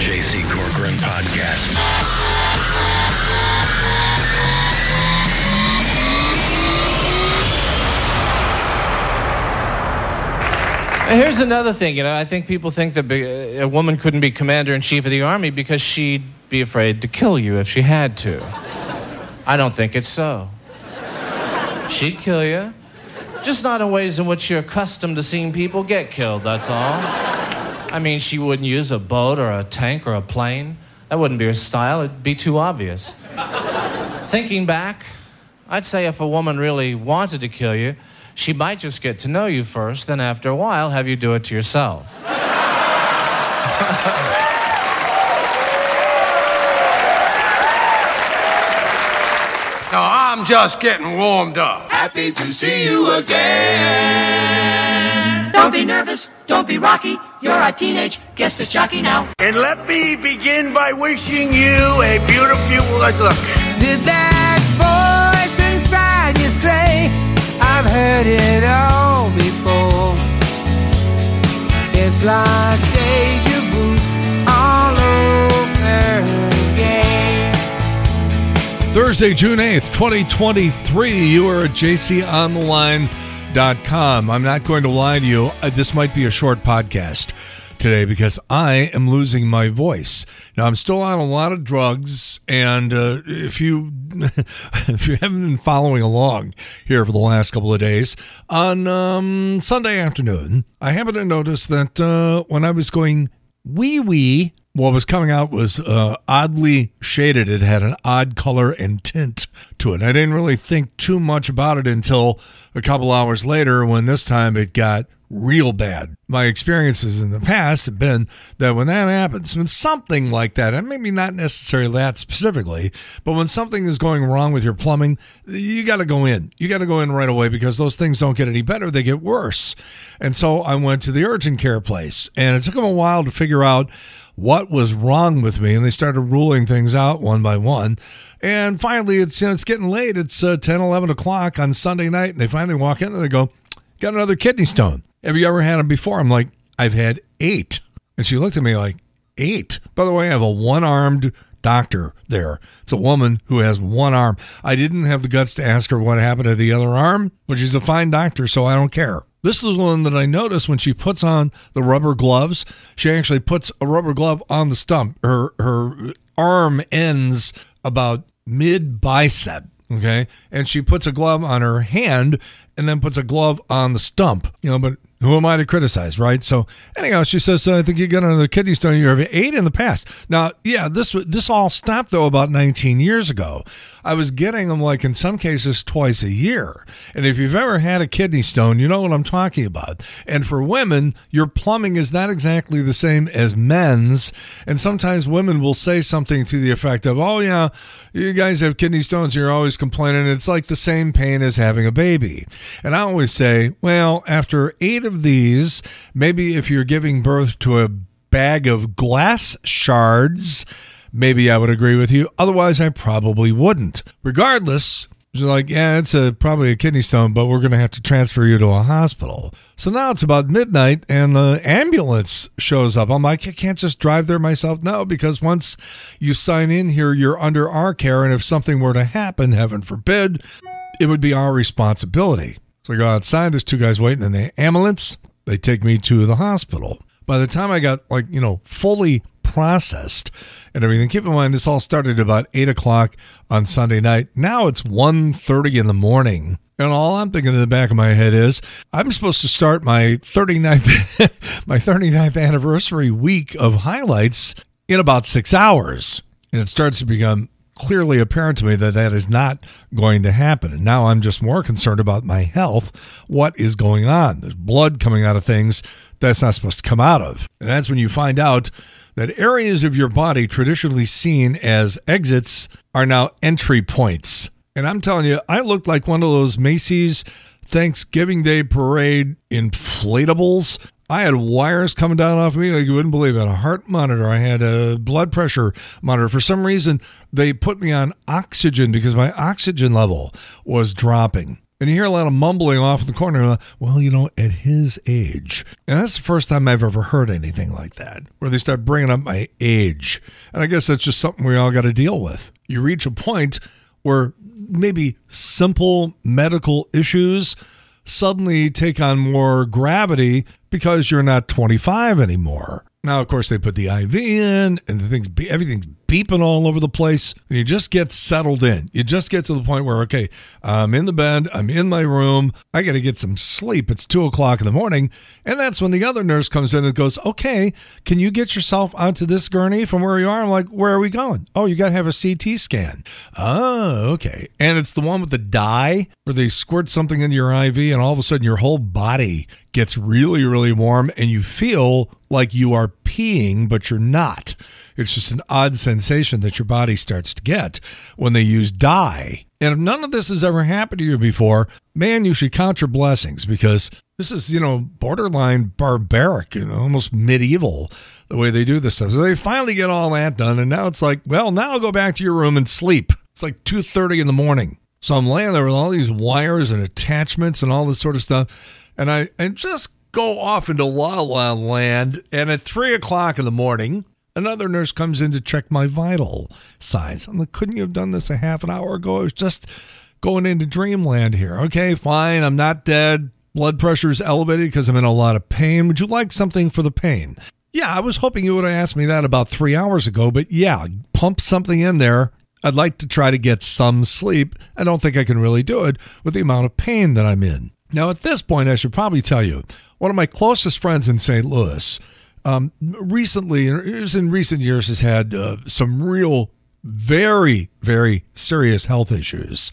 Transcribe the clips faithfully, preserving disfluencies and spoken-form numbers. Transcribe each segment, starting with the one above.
J C Corcoran Podcast. And here's another thing, you know, I think people think that a woman couldn't be commander-in-chief of the army because she'd be afraid to kill you if she had to. I don't think it's so. She'd kill you. Just not in ways in which you're accustomed to seeing people get killed, that's all. I mean, she wouldn't use a boat or a tank or a plane. That wouldn't be her style. It'd be too obvious. Thinking back, I'd say if a woman really wanted to kill you, she might just get to know you first, then after a while, have you do it to yourself. So I'm just getting warmed up. Happy to see you again. Don't be nervous. Don't be rocky. You're a teenage guest disc jockey now. And let me begin by wishing you a beautiful look. Did that voice inside you say, I've heard it all before? It's like deja vu all over again. Thursday, June eighth, twenty twenty-three, you are at J C on the line dot com. I'm not going to lie to you, this might be a short podcast today because I am losing my voice. Now, I'm still on a lot of drugs, and uh, if you if you haven't been following along here for the last couple of days, on um, Sunday afternoon, I happened to notice that uh, when I was going wee-wee, what was coming out was uh, oddly shaded. It had an odd color and tint to it. I didn't really think too much about it until a couple hours later when this time it got real bad. My experiences in the past have been that when that happens, when something like that, and maybe not necessarily that specifically, but when something is going wrong with your plumbing, you got to go in. You got to go in right away because those things don't get any better. They get worse. And so I went to the urgent care place, and it took them a while to figure out what was wrong with me, and they started ruling things out one by one. And finally, it's you know, it's getting late. It's uh, ten, eleven o'clock on Sunday night, and they finally walk in, and they go, got another kidney stone. Have you ever had them before? I'm like, I've had eight. And she looked at me like, eight? By the way, I have a one-armed doctor there. It's a woman who has one arm. I didn't have the guts to ask her what happened to the other arm, but she's a fine doctor, so I don't care. This is one that I noticed when she puts on the rubber gloves. She actually puts a rubber glove on the stump. Her her arm ends about mid-bicep, okay? And she puts a glove on her hand and then puts a glove on the stump. You know, but who am I to criticize, right? So anyhow, she says, I think you got another kidney stone. You have eight in the past. Now, yeah, this this all stopped, though, about nineteen years ago. I was getting them, like, in some cases, twice a year. And if you've ever had a kidney stone, you know what I'm talking about. And for women, your plumbing is not exactly the same as men's. And sometimes women will say something to the effect of, oh, yeah, you guys have kidney stones. You're always complaining. It's like the same pain as having a baby. And I always say, well, after eight of these, maybe if you're giving birth to a bag of glass shards, maybe I would agree with you. Otherwise, I probably wouldn't. Regardless, you're like, yeah, it's a, probably a kidney stone, but we're going to have to transfer you to a hospital. So now it's about midnight, and the ambulance shows up. I'm like, I can't just drive there myself. No, because once you sign in here, you're under our care, and if something were to happen, heaven forbid, it would be our responsibility. So I go outside. There's two guys waiting in the ambulance. They take me to the hospital. By the time I got, like, you know, fully processed and everything. Keep in mind, this all started about eight o'clock on Sunday night. Now it's one thirty in the morning. And all I'm thinking in the back of my head is, I'm supposed to start my thirty-ninth, my thirty-ninth anniversary week of highlights in about six hours. And it starts to become clearly apparent to me that that is not going to happen. And now I'm just more concerned about my health. What is going on? There's blood coming out of things that's not supposed to come out of. And that's when you find out that areas of your body traditionally seen as exits are now entry points. And I'm telling you, I looked like one of those Macy's Thanksgiving Day Parade inflatables. I had wires coming down off me like you wouldn't believe it. A heart monitor. I had a blood pressure monitor. For some reason, they put me on oxygen because my oxygen level was dropping. And you hear a lot of mumbling off in the corner, well, you know, at his age. And that's the first time I've ever heard anything like that, where they start bringing up my age. And I guess that's just something we all got to deal with. You reach a point where maybe simple medical issues suddenly take on more gravity because you're not twenty-five anymore. Now, of course, they put the I V in and the things, everything's beeping all over the place. And you just get settled in. You just get to the point where, okay, I'm in the bed. I'm in my room. I got to get some sleep. It's two o'clock in the morning. And that's when the other nurse comes in and goes, okay, can you get yourself onto this gurney from where you are? I'm like, where are we going? Oh, you got to have a C T scan. Oh, okay. And it's the one with the dye where they squirt something into your I V and all of a sudden your whole body gets really, really warm and you feel like you are peeing, but you're not. It's just an odd sensation that your body starts to get when they use dye. And if none of this has ever happened to you before, man, you should count your blessings, because this is, you know, borderline barbaric and almost medieval, the way they do this stuff. So they finally get all that done, and now it's like, well, now I'll go back to your room and sleep. It's like two thirty in the morning. So I'm laying there with all these wires and attachments and all this sort of stuff, and I and just go off into la la land. And at three o'clock in the morning, another nurse comes in to check my vital signs. I'm like, couldn't you have done this a half an hour ago? I was just going into dreamland here. Okay, fine. I'm not dead. Blood pressure is elevated because I'm in a lot of pain. Would you like something for the pain? Yeah, I was hoping you would have asked me that about three hours ago, but yeah, pump something in there. I'd like to try to get some sleep. I don't think I can really do it with the amount of pain that I'm in. Now, at this point, I should probably tell you, one of my closest friends in Saint Louis um, recently, in recent years, has had uh, some real, very, very serious health issues.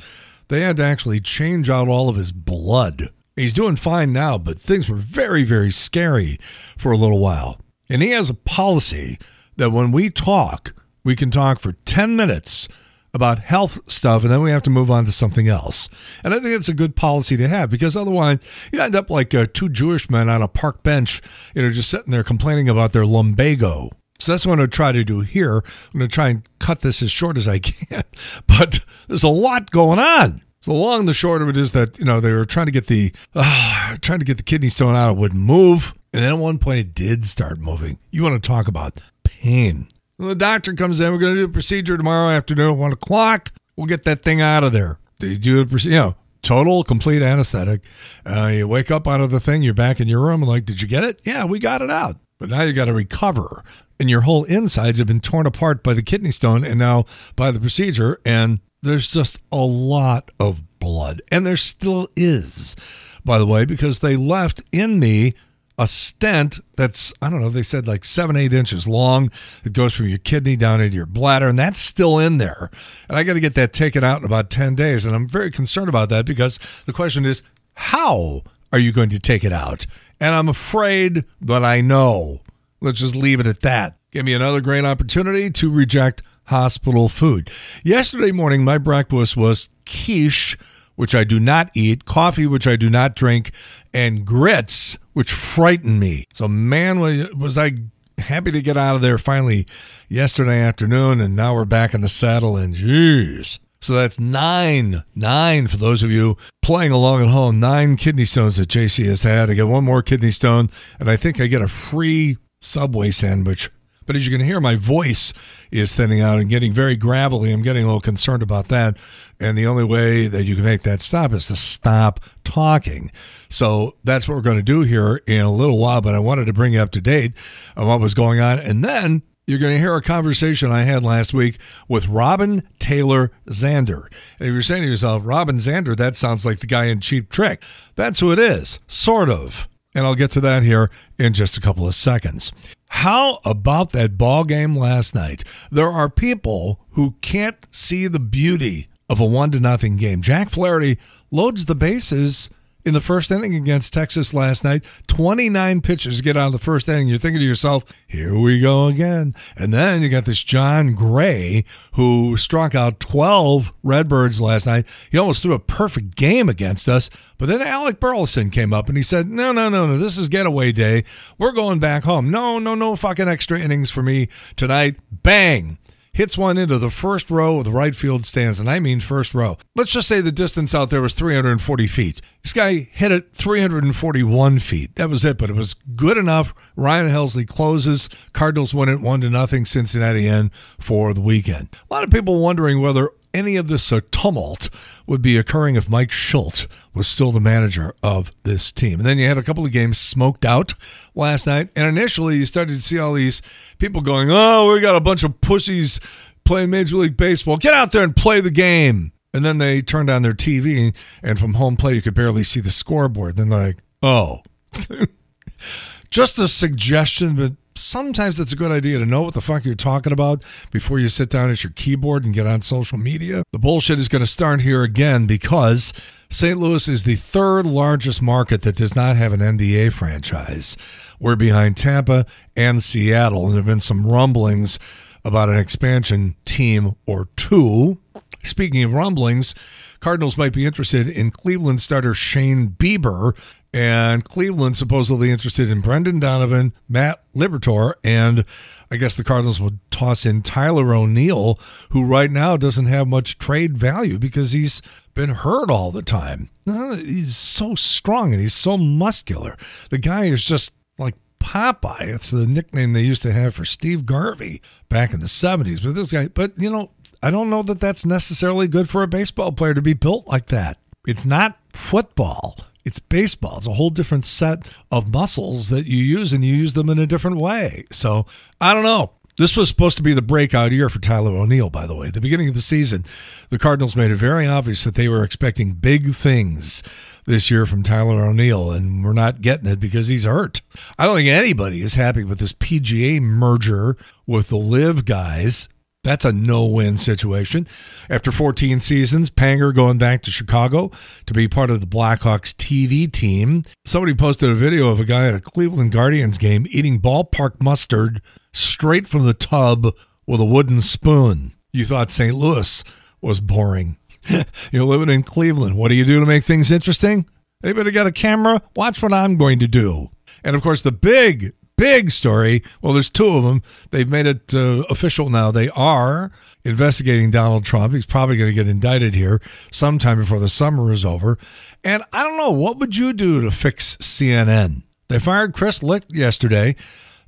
They had to actually change out all of his blood. He's doing fine now, but things were very, very scary for a little while. And he has a policy that when we talk, we can talk for ten minutes about health stuff, and then we have to move on to something else. And I think it's a good policy to have, because otherwise you end up like uh, two Jewish men on a park bench, you know, just sitting there complaining about their lumbago. So that's what I'm going to try to do here. I'm going to try and cut this as short as I can, but there's a lot going on. So long and the short of it is that, you know, they were trying to get the uh, trying to get the kidney stone out. It wouldn't move, and then at one point it did start moving. You want to talk about pain? The doctor comes in. We're going to do a procedure tomorrow afternoon at one o'clock. We'll get that thing out of there. They do the procedure, you know, total, complete anesthetic. Uh, you wake up out of the thing. You're back in your room. Like, did you get it? Yeah, we got it out. But now you got to recover. And your whole insides have been torn apart by the kidney stone and now by the procedure. And there's just a lot of blood. And there still is, by the way, because they left in me a stent that's, I don't know, they said like seven, eight inches long. It goes from your kidney down into your bladder, and that's still in there. And I got to get that taken out in about ten days. And I'm very concerned about that, because the question is, how are you going to take it out? And I'm afraid that I know. Let's just leave it at that. Give me another great opportunity to reject hospital food. Yesterday morning, my breakfast was quiche, which I do not eat, coffee, which I do not drink, and grits, which frighten me. So, man, was I happy to get out of there finally yesterday afternoon, and now we're back in the saddle, and geez. So that's nine, nine for those of you playing along at home, nine kidney stones that J C has had. I get one more kidney stone, and I think I get a free Subway sandwich. But as you can hear, my voice is thinning out and getting very gravelly. I'm getting a little concerned about that. And the only way that you can make that stop is to stop talking. So that's what we're going to do here in a little while. But I wanted to bring you up to date on what was going on. And then you're going to hear a conversation I had last week with Robin Taylor Zander. And if you're saying to yourself, Robin Zander, that sounds like the guy in Cheap Trick. That's who it is, sort of. And I'll get to that here in just a couple of seconds. How about that ball game last night? There are people who can't see the beauty of a one to nothing game. Jack Flaherty loads the bases in the first inning against Texas last night. twenty-nine pitches get out of the first inning. You're thinking to yourself, here we go again. And then you got this John Gray, who struck out twelve Redbirds last night. He almost threw a perfect game against us. But then Alec Burleson came up and he said, no, no, no, no, this is getaway day. We're going back home. No, no, no fucking extra innings for me tonight. Bang. hits one into the first row of the right field stands, and I mean first row. Let's just say the distance out there was three hundred forty feet. This guy hit it three hundred forty-one feet. That was it, but it was good enough. Ryan Helsley closes. Cardinals win it one to nothing. Cincinnati in for the weekend. A lot of people wondering whether any of this tumult would be occurring if Mike Schultz was still the manager of this team. And then you had a couple of games smoked out last night, and initially you started to see all these people going, oh, we got a bunch of pussies playing Major League Baseball. Get out there and play the game. And then they turned on their T V, and from home plate you could barely see the scoreboard. Then they're like, oh. Just a suggestion, but sometimes it's a good idea to know what the fuck you're talking about before you sit down at your keyboard and get on social media. The bullshit is going to start here again because Saint Louis is the third largest market that does not have an N B A franchise. We're behind Tampa and Seattle, and there have been some rumblings about an expansion team or two. Speaking of rumblings, Cardinals might be interested in Cleveland starter Shane Bieber, and Cleveland supposedly interested in Brendan Donovan, Matt Liberatore, and I guess the Cardinals would toss in Tyler O'Neill, who right now doesn't have much trade value because he's been hurt all the time. He's so strong and he's so muscular. The guy is just like Popeye. It's the nickname they used to have for Steve Garvey back in the seventies. But this guy, but you know, I don't know that that's necessarily good for a baseball player to be built like that. It's not football. It's baseball. It's a whole different set of muscles that you use, and you use them in a different way. So I don't know. This was supposed to be the breakout year for Tyler O'Neill, by the way. At the beginning of the season, the Cardinals made it very obvious that they were expecting big things this year from Tyler O'Neill, and we're not getting it because he's hurt. I don't think anybody is happy with this P G A merger with the Live guys. That's a no-win situation. After fourteen seasons, Panger going back to Chicago to be part of the Blackhawks T V team. Somebody posted a video of a guy at a Cleveland Guardians game eating ballpark mustard straight from the tub with a wooden spoon. You thought Saint Louis was boring. You're living in Cleveland. What do you do to make things interesting? Anybody got a camera? Watch what I'm going to do. And, of course, the big Big story. Well, there's two of them. They've made it uh, official now. They are investigating Donald Trump. He's probably going to get indicted here sometime before the summer is over. And I don't know, what would you do to fix C N N? They fired Chris Licht yesterday.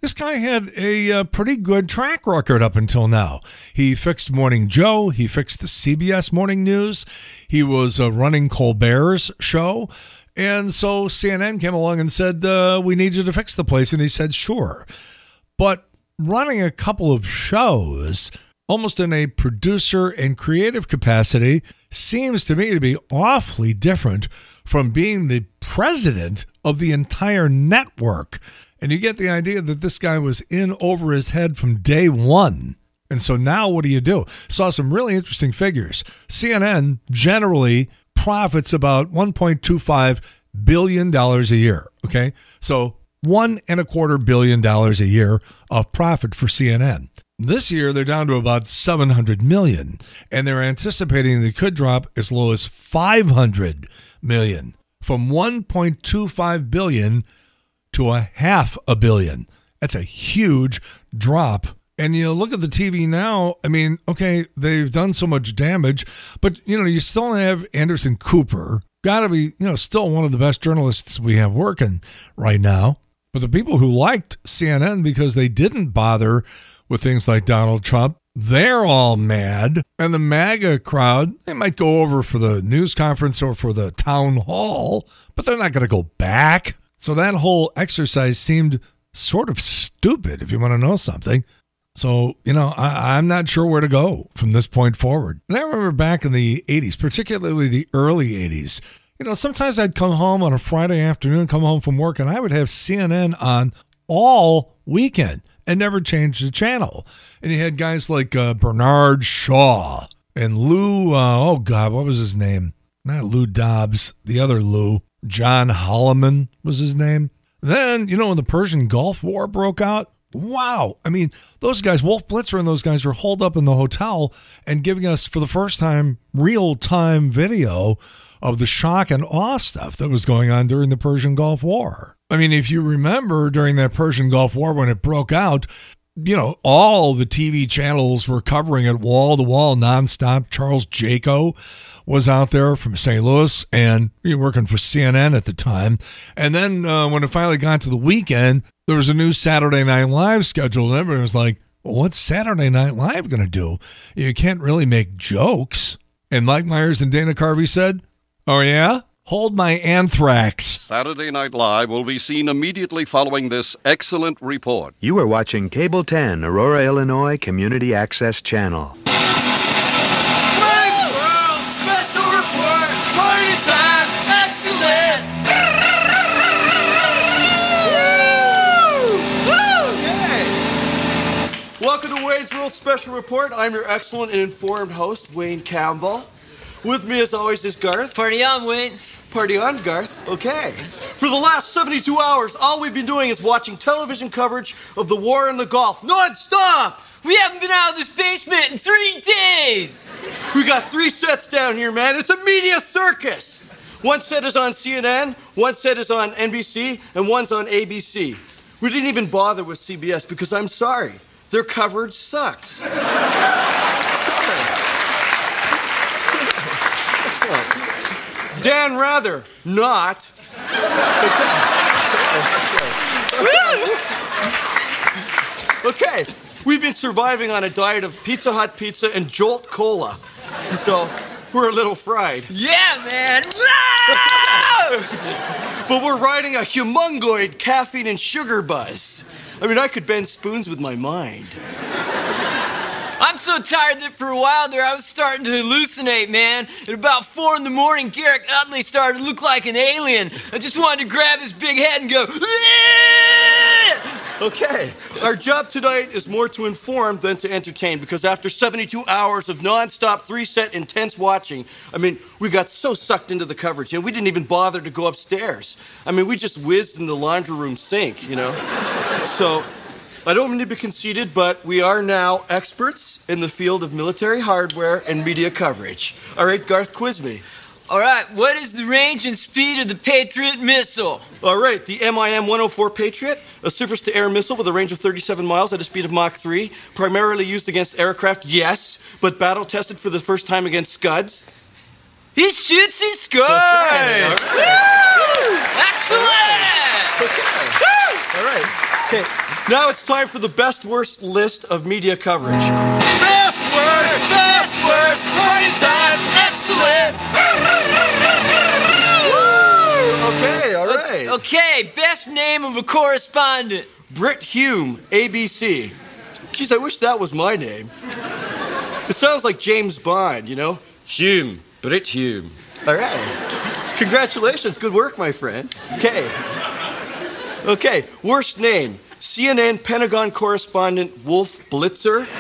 This guy had a uh, pretty good track record up until now. He fixed Morning Joe. He fixed the C B S Morning News. He was uh, running Colbert's show. And so C N N came along and said, uh, we need you to fix the place. And he said, sure. But running a couple of shows, almost in a producer and creative capacity, seems to me to be awfully different from being the president of the entire network. And you get the idea that this guy was in over his head from day one. And so now what do you do? Saw some really interesting figures. C N N generally profits about one point two five billion dollars a year, okay? So one and a quarter billion dollars a year of profit for C N N. This year, they're down to about seven hundred million dollars, and they're anticipating they could drop as low as five hundred million dollars, from one point two five billion dollars to a half a billion. That's a huge drop. And you look at the T V now, I mean, okay, they've done so much damage, but, you know, you still have Anderson Cooper, got to be, you know, still one of the best journalists we have working right now. But the people who liked C N N because they didn't bother with things like Donald Trump, they're all mad. And the MAGA crowd, they might go over for the news conference or for the town hall, but they're not going to go back. So that whole exercise seemed sort of stupid, if you want to know something. So, you know, I, I'm not sure where to go from this point forward. And I remember back in the eighties, particularly the early eighties, you know, sometimes I'd come home on a Friday afternoon, come home from work, and I would have C N N on all weekend and never change the channel. And you had guys like uh, Bernard Shaw and Lou, uh, oh God, what was his name? Not Lou Dobbs, the other Lou. John Holliman was his name. Then, you know, when the Persian Gulf War broke out, wow. I mean, those guys, Wolf Blitzer and those guys were holed up in the hotel and giving us, for the first time, real-time video of the shock and awe stuff that was going on during the Persian Gulf War. I mean, if you remember during that Persian Gulf War when it broke out, you know, all the T V channels were covering it wall to wall, nonstop. Charles Jaco was out there from Saint Louis, and he was working for C N N at the time. And then uh, when it finally got to the weekend, there was a new Saturday Night Live scheduled, and everyone was like, well, what's Saturday Night Live going to do? You can't really make jokes. And Mike Myers and Dana Carvey said, oh, yeah? Hold my anthrax. Saturday Night Live will be seen immediately following this excellent report. You are watching Cable ten, Aurora, Illinois Community Access Channel. Mike's World Special Report, party time, excellent! Woo! Woo! Okay. Welcome to Wade's World Special Report. I'm your excellent and informed host, Wayne Campbell. With me, as always, is Garth. Party on, Wayne. Party on, Garth. Okay. For the last seventy-two hours, all we've been doing is watching television coverage of the war in the Gulf non-stop. We haven't been out of this basement in three days. We got three sets down here, man. It's a media circus. One set is on C N N, one set is on N B C, and one's on A B C. We didn't even bother with C B S because I'm sorry. Their coverage sucks. Dan Rather, not. Okay, we've been surviving on a diet of Pizza Hut pizza and Jolt Cola. So we're a little fried. Yeah, man. But we're riding a humongoid caffeine and sugar buzz. I mean, I could bend spoons with my mind. I'm so tired that for a while there I was starting to hallucinate, man. At about four in the morning, Garrick Utley started to look like an alien. I just wanted to grab his big head and go, aah! Okay, our job tonight is more to inform than to entertain, because after seventy-two hours of nonstop three-set intense watching, I mean, we got so sucked into the coverage, you know, we didn't even bother to go upstairs. I mean, we just whizzed in the laundry room sink, you know? So... I don't mean to be conceited, but we are now experts in the field of military hardware and media coverage. All right, Garth, quiz me. All right, what is the range and speed of the Patriot missile? All right, the M I M one oh four Patriot, a surface-to-air missile with a range of thirty-seven miles at a speed of Mach three, primarily used against aircraft, yes, but battle-tested for the first time against Scuds. He shoots, he scores! Okay. All right. Woo! Excellent! All right, okay. All right. Okay. Now it's time for the best worst list of media coverage. Best worst, best worst, party time, excellent. Woo! Okay, all right. Okay, best name of a correspondent. Britt Hume, A B C. Jeez, I wish that was my name. It sounds like James Bond, you know? Hume, Britt Hume. All right. Congratulations, good work, my friend. Okay. Okay, worst name. C N N Pentagon correspondent Wolf Blitzer. Yeah,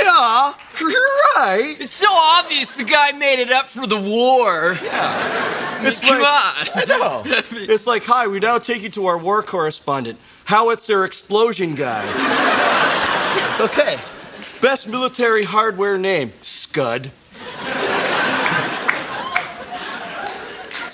yeah, you're right. It's so obvious the guy made it up for the war. Yeah. It's Come like, on. I know. It's like, hi, we now take you to our war correspondent, Howitzer Explosion Guy. Okay. Best military hardware name, Scud.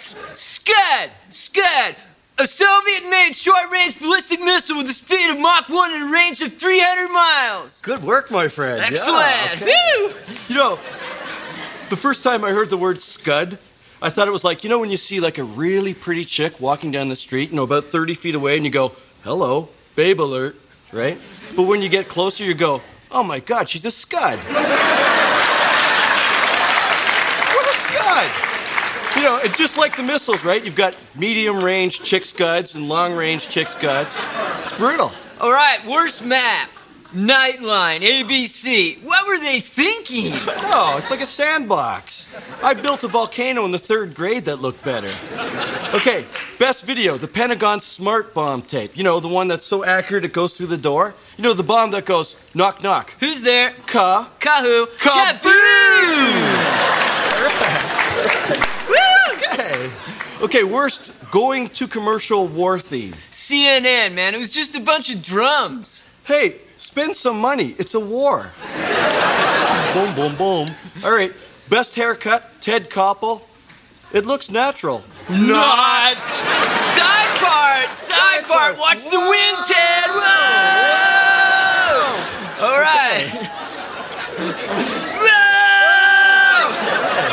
Scud! Scud! A Soviet-made short-range ballistic missile with a speed of Mach one and a range of three hundred miles. Good work, my friend. Excellent. Yeah, okay. Woo! You know, the first time I heard the word Scud, I thought it was like, you know when you see like a really pretty chick walking down the street, you know, about thirty feet away, and you go, hello, babe alert, right? But when you get closer, you go, oh my God, she's a Scud. What a Scud! You know, it's just like the missiles, right? You've got medium-range Chick Scuds and long-range Chick Scuds. It's brutal. All right, worst map. Nightline, A B C. What were they thinking? No, it's like a sandbox. I built a volcano in the third grade that looked better. Okay, best video, the Pentagon smart bomb tape. You know, the one that's so accurate it goes through the door. You know, the bomb that goes, knock, knock. Who's there? Ka. Kahoo. Kaboom! All right. Okay, worst going to commercial war theme. C N N, man. It was just a bunch of drums. Hey, spend some money. It's a war. Boom, boom, boom. All right, best haircut, Ted Koppel. It looks natural. Not! Side part! Side part! right, watch Whoa. the wind, Ted. Whoa! Whoa. All right.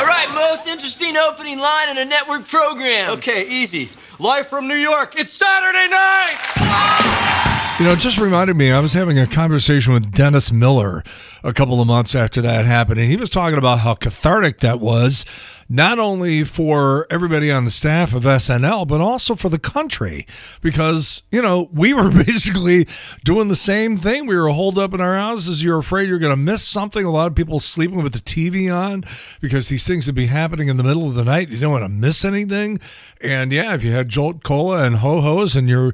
Whoa! All right, most interesting opening line in a network program. Okay, easy. Live from New York. It's Saturday night. You know, it just reminded me, I was having a conversation with Dennis Miller a couple of months after that happened, and he was talking about how cathartic that was, not only for everybody on the staff of S N L, but also for the country, because, you know, we were basically doing the same thing. We were holed up in our houses. You're afraid you're going to miss something. A lot of people sleeping with the T V on because these things would be happening in the middle of the night. You don't want to miss anything. And, yeah, if you had Jolt Cola and Ho-Hos and you're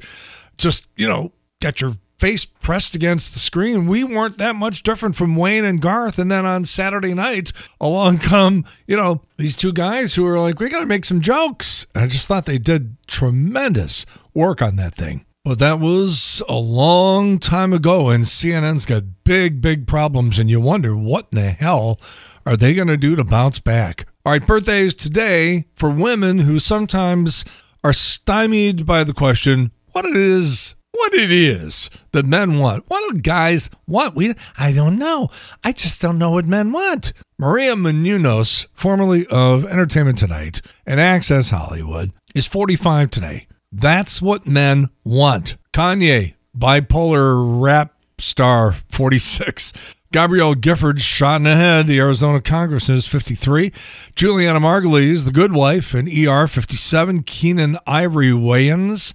just, you know, got your face pressed against the screen, we weren't that much different from Wayne and Garth. And then on Saturday night, along come, you know, these two guys who were like, we got to make some jokes. And I just thought they did tremendous work on that thing. But that was a long time ago, and C N N's got big, big problems, and you wonder what in the hell are they going to do to bounce back? All right, birthdays today for women who sometimes are stymied by the question, what it is What it is that men want. What do guys want? We I don't know. I just don't know what men want. Maria Menounos, formerly of Entertainment Tonight and Access Hollywood, is forty-five today. That's what men want. Kanye, bipolar rap star, forty-six. Gabrielle Giffords, shot in the head, the Arizona congressman, is fifty-three. Juliana Margulies, the good wife, and E R, fifty-seven. Keenan Ivory Wayans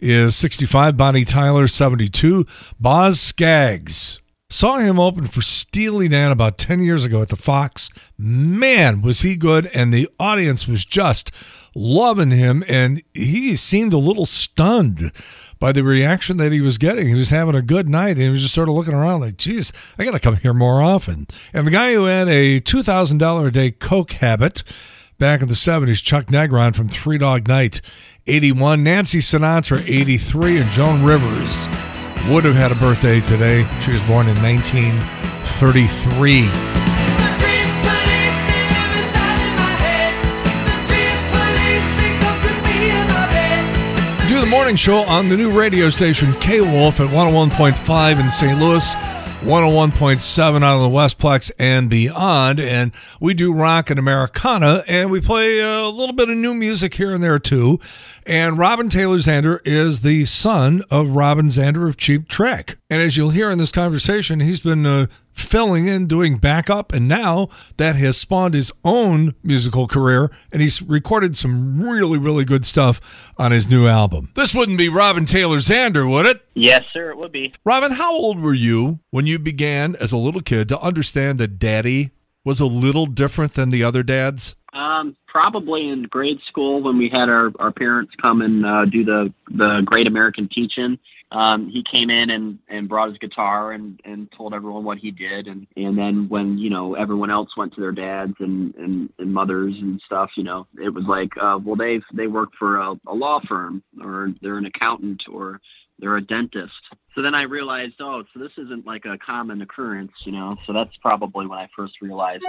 is sixty-five, Bonnie Tyler, seventy-two, Boz Scaggs. Saw him open for Steely Dan about ten years ago at the Fox. Man, was he good, and the audience was just loving him, and he seemed a little stunned by the reaction that he was getting. He was having a good night, and he was just sort of looking around like, geez, I got to come here more often. And the guy who had a two thousand dollars a day coke habit back in the seventies, Chuck Negron from Three Dog Night, eighty-one, Nancy Sinatra, eighty-three, and Joan Rivers would have had a birthday today. She was born in nineteen thirty-three. Do the morning show on the new radio station K-Wolf at one oh one point five in Saint Louis, one oh one point seven out of the Westplex and beyond, and we do rock and Americana, and we play a little bit of new music here and there too. And Robin Taylor Zander is the son of Robin Zander of Cheap Trick, and as you'll hear in this conversation, he's been uh, filling in, doing backup, and now that has spawned his own musical career, and he's recorded some really, really good stuff on his new album. This wouldn't be Robin Taylor Zander, would it? Yes, sir, it would be. Robin, how old were you when you began as a little kid to understand that daddy was a little different than the other dads? Um, probably in grade school when we had our, our parents come and uh, do the, the Great American Teach-In. Um, he came in and, and brought his guitar and, and told everyone what he did. And, and then when, you know, everyone else went to their dads and, and, and mothers and stuff, you know, it was like, uh, well, they've, they work for a, a law firm, or they're an accountant, or they're a dentist. So then I realized, oh, so this isn't like a common occurrence, you know? So that's probably when I first realized.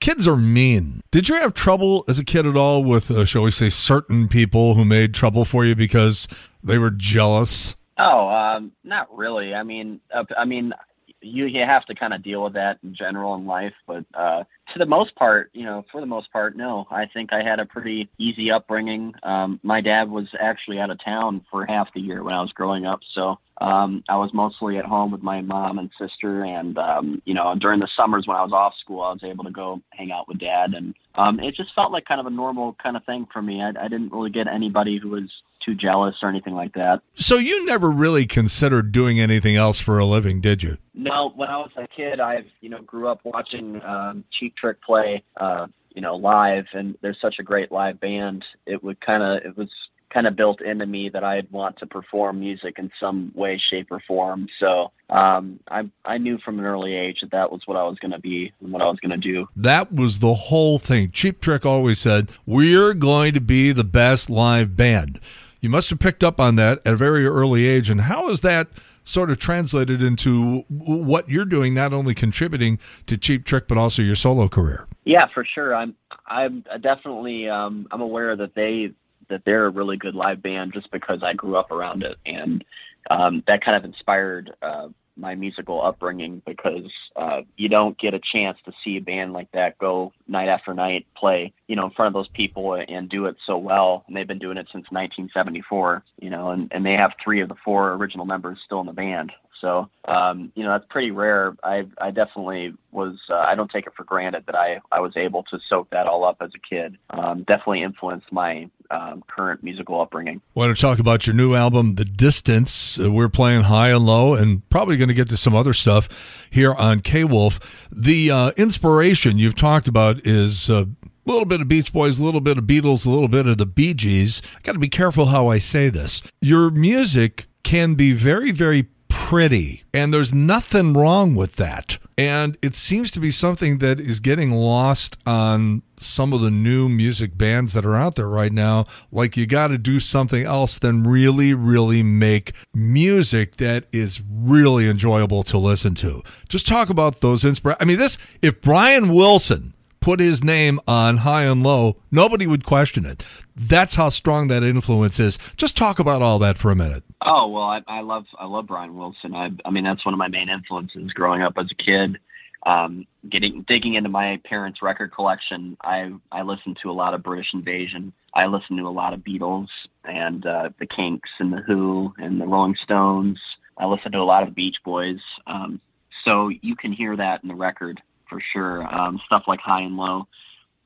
Kids are mean. Did you have trouble as a kid at all with, uh, shall we say, certain people who made trouble for you because they were jealous? Oh, um, not really. I mean, uh, I mean, you you have to kind of deal with that in general in life, but uh, to the most part, you know, for the most part, no. I think I had a pretty easy upbringing. Um, my dad was actually out of town for half the year when I was growing up, so um, I was mostly at home with my mom and sister, and um, you know, during the summers when I was off school, I was able to go hang out with dad, and um, it just felt like kind of a normal kind of thing for me. I, I didn't really get anybody who was too jealous or anything like that. So you never really considered doing anything else for a living, did you? No, when I was a kid, I you know grew up watching um, Cheap Trick play, uh, you know, live, and they're such a great live band. It would kind of it was kind of built into me that I'd want to perform music in some way, shape, or form. So um, I I knew from an early age that that was what I was going to be and what I was going to do. That was the whole thing. Cheap Trick always said, "We're going to be the best live band." You must have picked up on that at a very early age. And how is that sort of translated into what you're doing, not only contributing to Cheap Trick, but also your solo career? Yeah, for sure. I'm I'm definitely um, I'm aware that they that they're a really good live band just because I grew up around it. And um, that kind of inspired uh, my musical upbringing, because uh, you don't get a chance to see a band like that go night after night, play, you know, in front of those people and do it so well. And they've been doing it since nineteen seventy-four, you know, and, and they have three of the four original members still in the band. So, um, you know, that's pretty rare. I I definitely was, uh, I don't take it for granted that I, I was able to soak that all up as a kid. Um, definitely influenced my um, current musical upbringing. I want to talk about your new album, The Distance. We're playing High and Low, and probably going to get to some other stuff here on K-Wolf. The uh, inspiration you've talked about is uh, a little bit of Beach Boys, a little bit of Beatles, a little bit of the Bee Gees. I got to be careful how I say this. Your music can be very, very pretty, and there's nothing wrong with that. And it seems to be something that is getting lost on some of the new music bands that are out there right now. Like, you got to do something else than really, really make music that is really enjoyable to listen to. Just talk about those inspirations. I mean, this, if Brian Wilson put his name on High and Low, nobody would question it. That's how strong that influence is. Just talk about all that for a minute. Oh, well, I, I love I love Brian Wilson. I, I mean, that's one of my main influences growing up as a kid. Um, getting digging into my parents' record collection, I, I listened to a lot of British Invasion. I listened to a lot of Beatles and uh, the Kinks and the Who and the Rolling Stones. I listened to a lot of Beach Boys. Um, so you can hear that in the record for sure. Um, stuff like High and Low.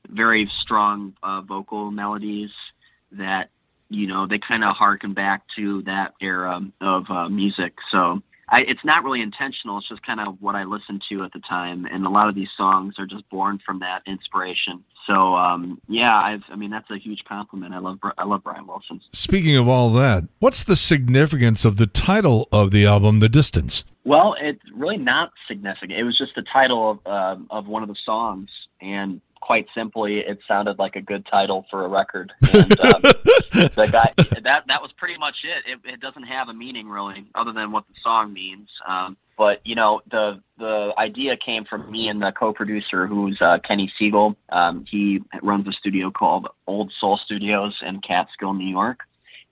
Very strong uh, vocal melodies that, you know, they kind of harken back to that era of uh, music. So I, it's not really intentional. It's just kind of what I listened to at the time. And a lot of these songs are just born from that inspiration. So, um, yeah, I've, I mean, that's a huge compliment. I love I love Brian Wilson. Speaking of all that, what's the significance of the title of the album, The Distance? Well, it's really not significant. It was just the title of, uh, of one of the songs. And quite simply, it sounded like a good title for a record. And, um, the guy, that that was pretty much it. it. It doesn't have a meaning, really, other than what the song means. Um, but, you know, the the idea came from me and the co-producer, who's uh, Kenny Siegel. Um, he runs a studio called Old Soul Studios in Catskill, New York.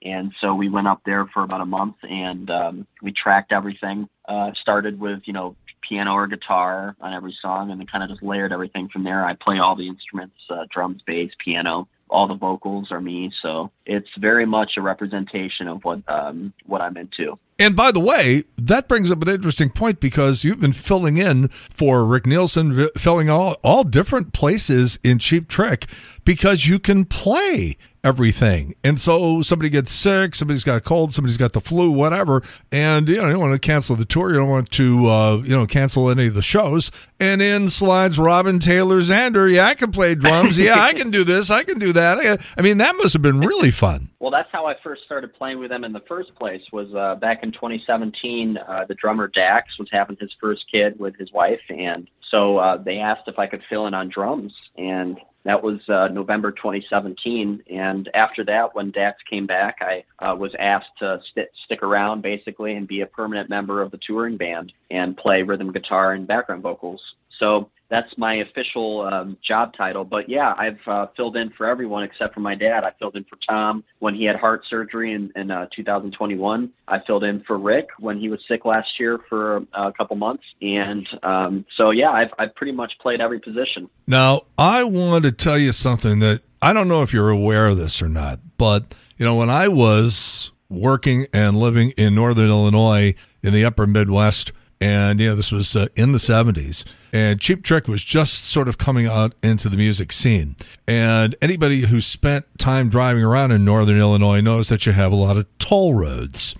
And so we went up there for about a month, and um, we tracked everything. Uh, started with, you know, piano or guitar on every song, and then kind of just layered everything from there. I play all the instruments, uh, drums, bass, piano, all the vocals are me. So it's very much a representation of what, um, what I'm into. And by the way, that brings up an interesting point, because you've been filling in for Rick Nielsen, filling all, all different places in Cheap Trick, because you can play everything. And so somebody gets sick, somebody's got a cold, somebody's got the flu, whatever. And, you know, you don't want to cancel the tour. You don't want to, uh, you know, cancel any of the shows. And in slides Robin Taylor Zander. Yeah, I can play drums. Yeah, I can do this. I can do that. I, I mean, that must have been really fun. Well, that's how I first started playing with them in the first place, was uh, back in twenty seventeen. Uh, the drummer Dax was having his first kid with his wife. And so uh, they asked if I could fill in on drums. And that was uh, November twenty seventeen, and after that, when Dax came back, I uh, was asked to st- stick around, basically, and be a permanent member of the touring band and play rhythm guitar and background vocals. So that's my official um, job title. But, yeah, I've uh, filled in for everyone except for my dad. I filled in for Tom when he had heart surgery in, in uh, two thousand twenty-one. I filled in for Rick when he was sick last year for a couple months. And um, so, yeah, I've, I've pretty much played every position. Now, I want to tell you something that I don't know if you're aware of this or not, but, you know, when I was working and living in Northern Illinois in the upper Midwest, and, you know, this was uh, in the seventies, and Cheap Trick was just sort of coming out into the music scene. And anybody who spent time driving around in Northern Illinois knows that you have a lot of toll roads.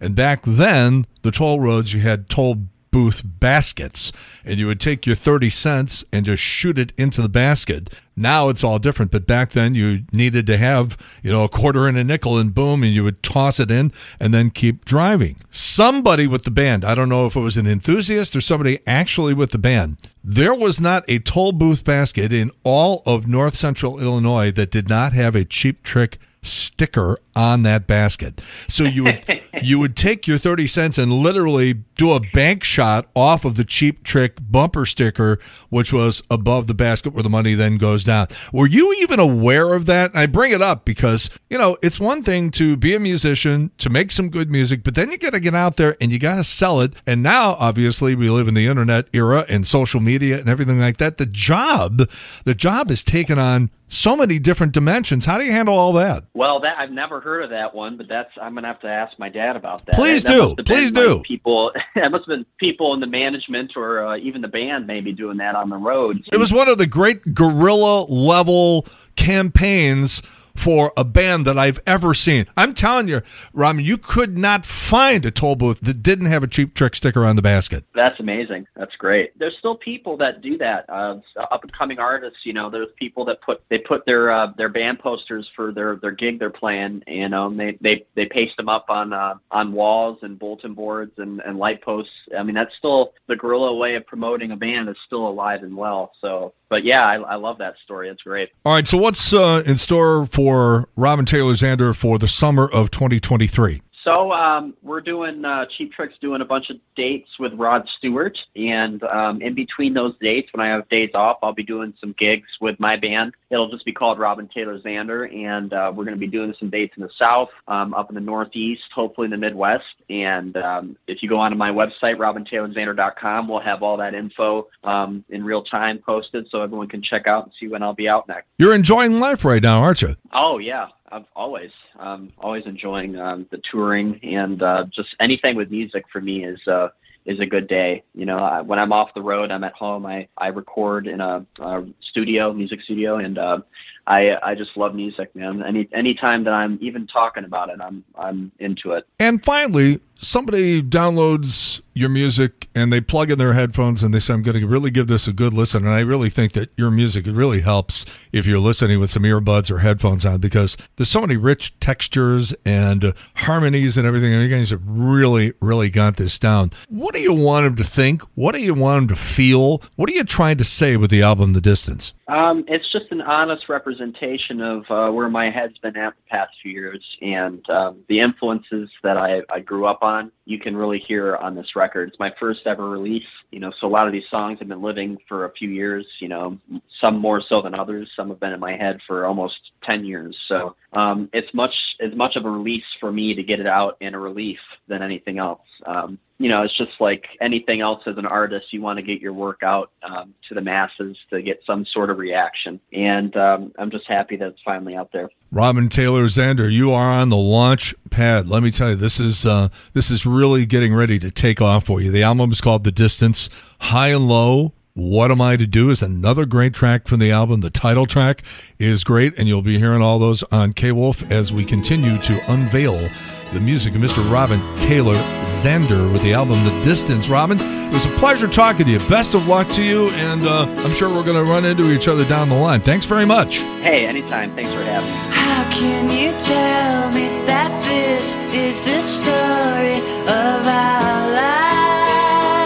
And back then, the toll roads, you had toll booth baskets, and you would take your thirty cents and just shoot it into the basket. Now it's all different, but back then you needed to have, you know, a quarter and a nickel, and boom, and you would toss it in and then keep driving. Somebody with the band, I don't know if it was an enthusiast or somebody actually with the band, there was not a toll booth basket in all of North Central Illinois that did not have a Cheap Trick sticker on that basket. So you would you would take your thirty cents and literally do a bank shot off of the Cheap Trick bumper sticker, which was above the basket where the money then goes down. Were you even aware of that? I bring it up because, you know, it's one thing to be a musician, to make some good music, but then you got to get out there and you got to sell it. And now, obviously, we live in the internet era and social media and everything like that. The job, the job is taken on so many different dimensions. How do you handle all that? Well, that I've never heard of that one, but that's I'm gonna have to ask my dad about that. Please that do, please do. Like people, that must have been people in the management or uh, even the band maybe doing that on the road. It was one of the great guerrilla level campaigns for a band that I've ever seen. I'm telling you, Robin, you could not find a toll booth that didn't have a Cheap Trick sticker on the basket. That's amazing. That's great. There's still people that do that. Uh, up and coming artists, you know, there's people that put they put their uh, their band posters for their, their gig they're playing, you know, and they, they, they paste them up on uh, on walls and bulletin boards and, and light posts. I mean, that's still the guerrilla way of promoting a band is still alive and well. So, but yeah, I, I love that story. It's great. All right. So what's uh, in store for for Robin Taylor Zander for the summer of twenty twenty-three? So um, we're doing, uh, Cheap Trick's doing a bunch of dates with Rod Stewart, and um, in between those dates, when I have days off, I'll be doing some gigs with my band. It'll just be called Robin Taylor Zander, and uh, we're going to be doing some dates in the South, um, up in the Northeast, hopefully in the Midwest, and um, if you go onto my website, robin taylor zander dot com, we'll have all that info um, in real time posted, so everyone can check out and see when I'll be out next. You're enjoying life right now, aren't you? Oh, yeah. I've always, um, always enjoying um, the touring, and uh, just anything with music for me is uh, is a good day. You know, I, when I'm off the road, I'm at home. I, I record in a, a studio, music studio, and uh, I I just love music, man. Any any time that I'm even talking about it, I'm I'm into it. And finally, somebody downloads your music and they plug in their headphones and they say, I'm going to really give this a good listen. And I really think that your music, it really helps if you're listening with some earbuds or headphones on, because there's so many rich textures and uh, harmonies and everything. And you guys have really, really got this down. What do you want them to think? What do you want them to feel? What are you trying to say with the album, The Distance? Um, it's just an honest representation of uh, where my head's been at the past few years and um, the influences that I, I grew up on. You can really hear on this record. It's my first ever release, you know, so a lot of these songs have been living for a few years, you know, some more so than others. Some have been in my head for almost ten years. So um, it's much as much of a release for me to get it out and a relief than anything else. Um, you know, it's just like anything else as an artist, you want to get your work out um, to the masses to get some sort of reaction. And um, I'm just happy that it's finally out there. Robin Taylor Zander, you are on the launch pad. Let me tell you, this is uh, this is really getting ready to take off for you. The album is called The Distance. High and Low, What Am I to Do is another great track from the album. The title track is great, and you'll be hearing all those on K-Wolf as we continue to unveil the music of Mister Robin Taylor Zander with the album The Distance. Robin, it was a pleasure talking to you. Best of luck to you, and uh, I'm sure we're going to run into each other down the line. Thanks very much. Hey, anytime. Thanks for having me. How can you tell me that this is the story of our lives?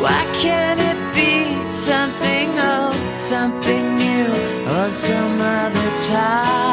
Why can't it be something old, something new, or some other time?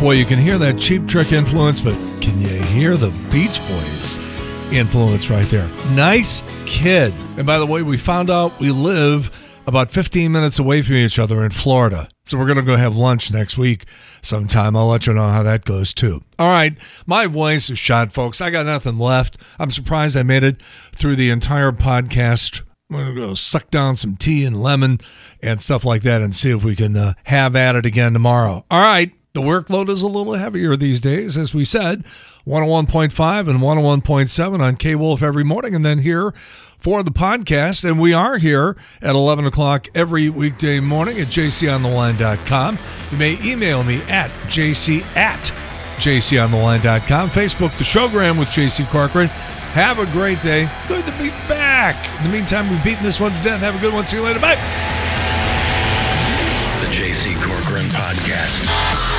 Boy, you can hear that Cheap Trick influence, but can you hear the Beach Boys influence right there? Nice Kid. And by the way, we found out we live about fifteen minutes away from each other in Florida. So we're going to go have lunch next week sometime. I'll let you know how that goes too. All right. My voice is shot, folks. I got nothing left. I'm surprised I made it through the entire podcast We're going to go suck down some tea and lemon and stuff like that and see if we can uh, have at it again tomorrow. All right. The workload is a little heavier these days, as we said, one oh one point five and one oh one point seven on K-Wolf every morning, and then here for the podcast. And we are here at eleven o'clock every weekday morning at j c on the line dot com. You may email me at j c at j c on the line dot com. Facebook, the showgram with J C Corcoran. Have a great day. Good to be back. In the meantime, we've beaten this one to death. Have a good one. See you later. Bye. The J C Corcoran Podcast.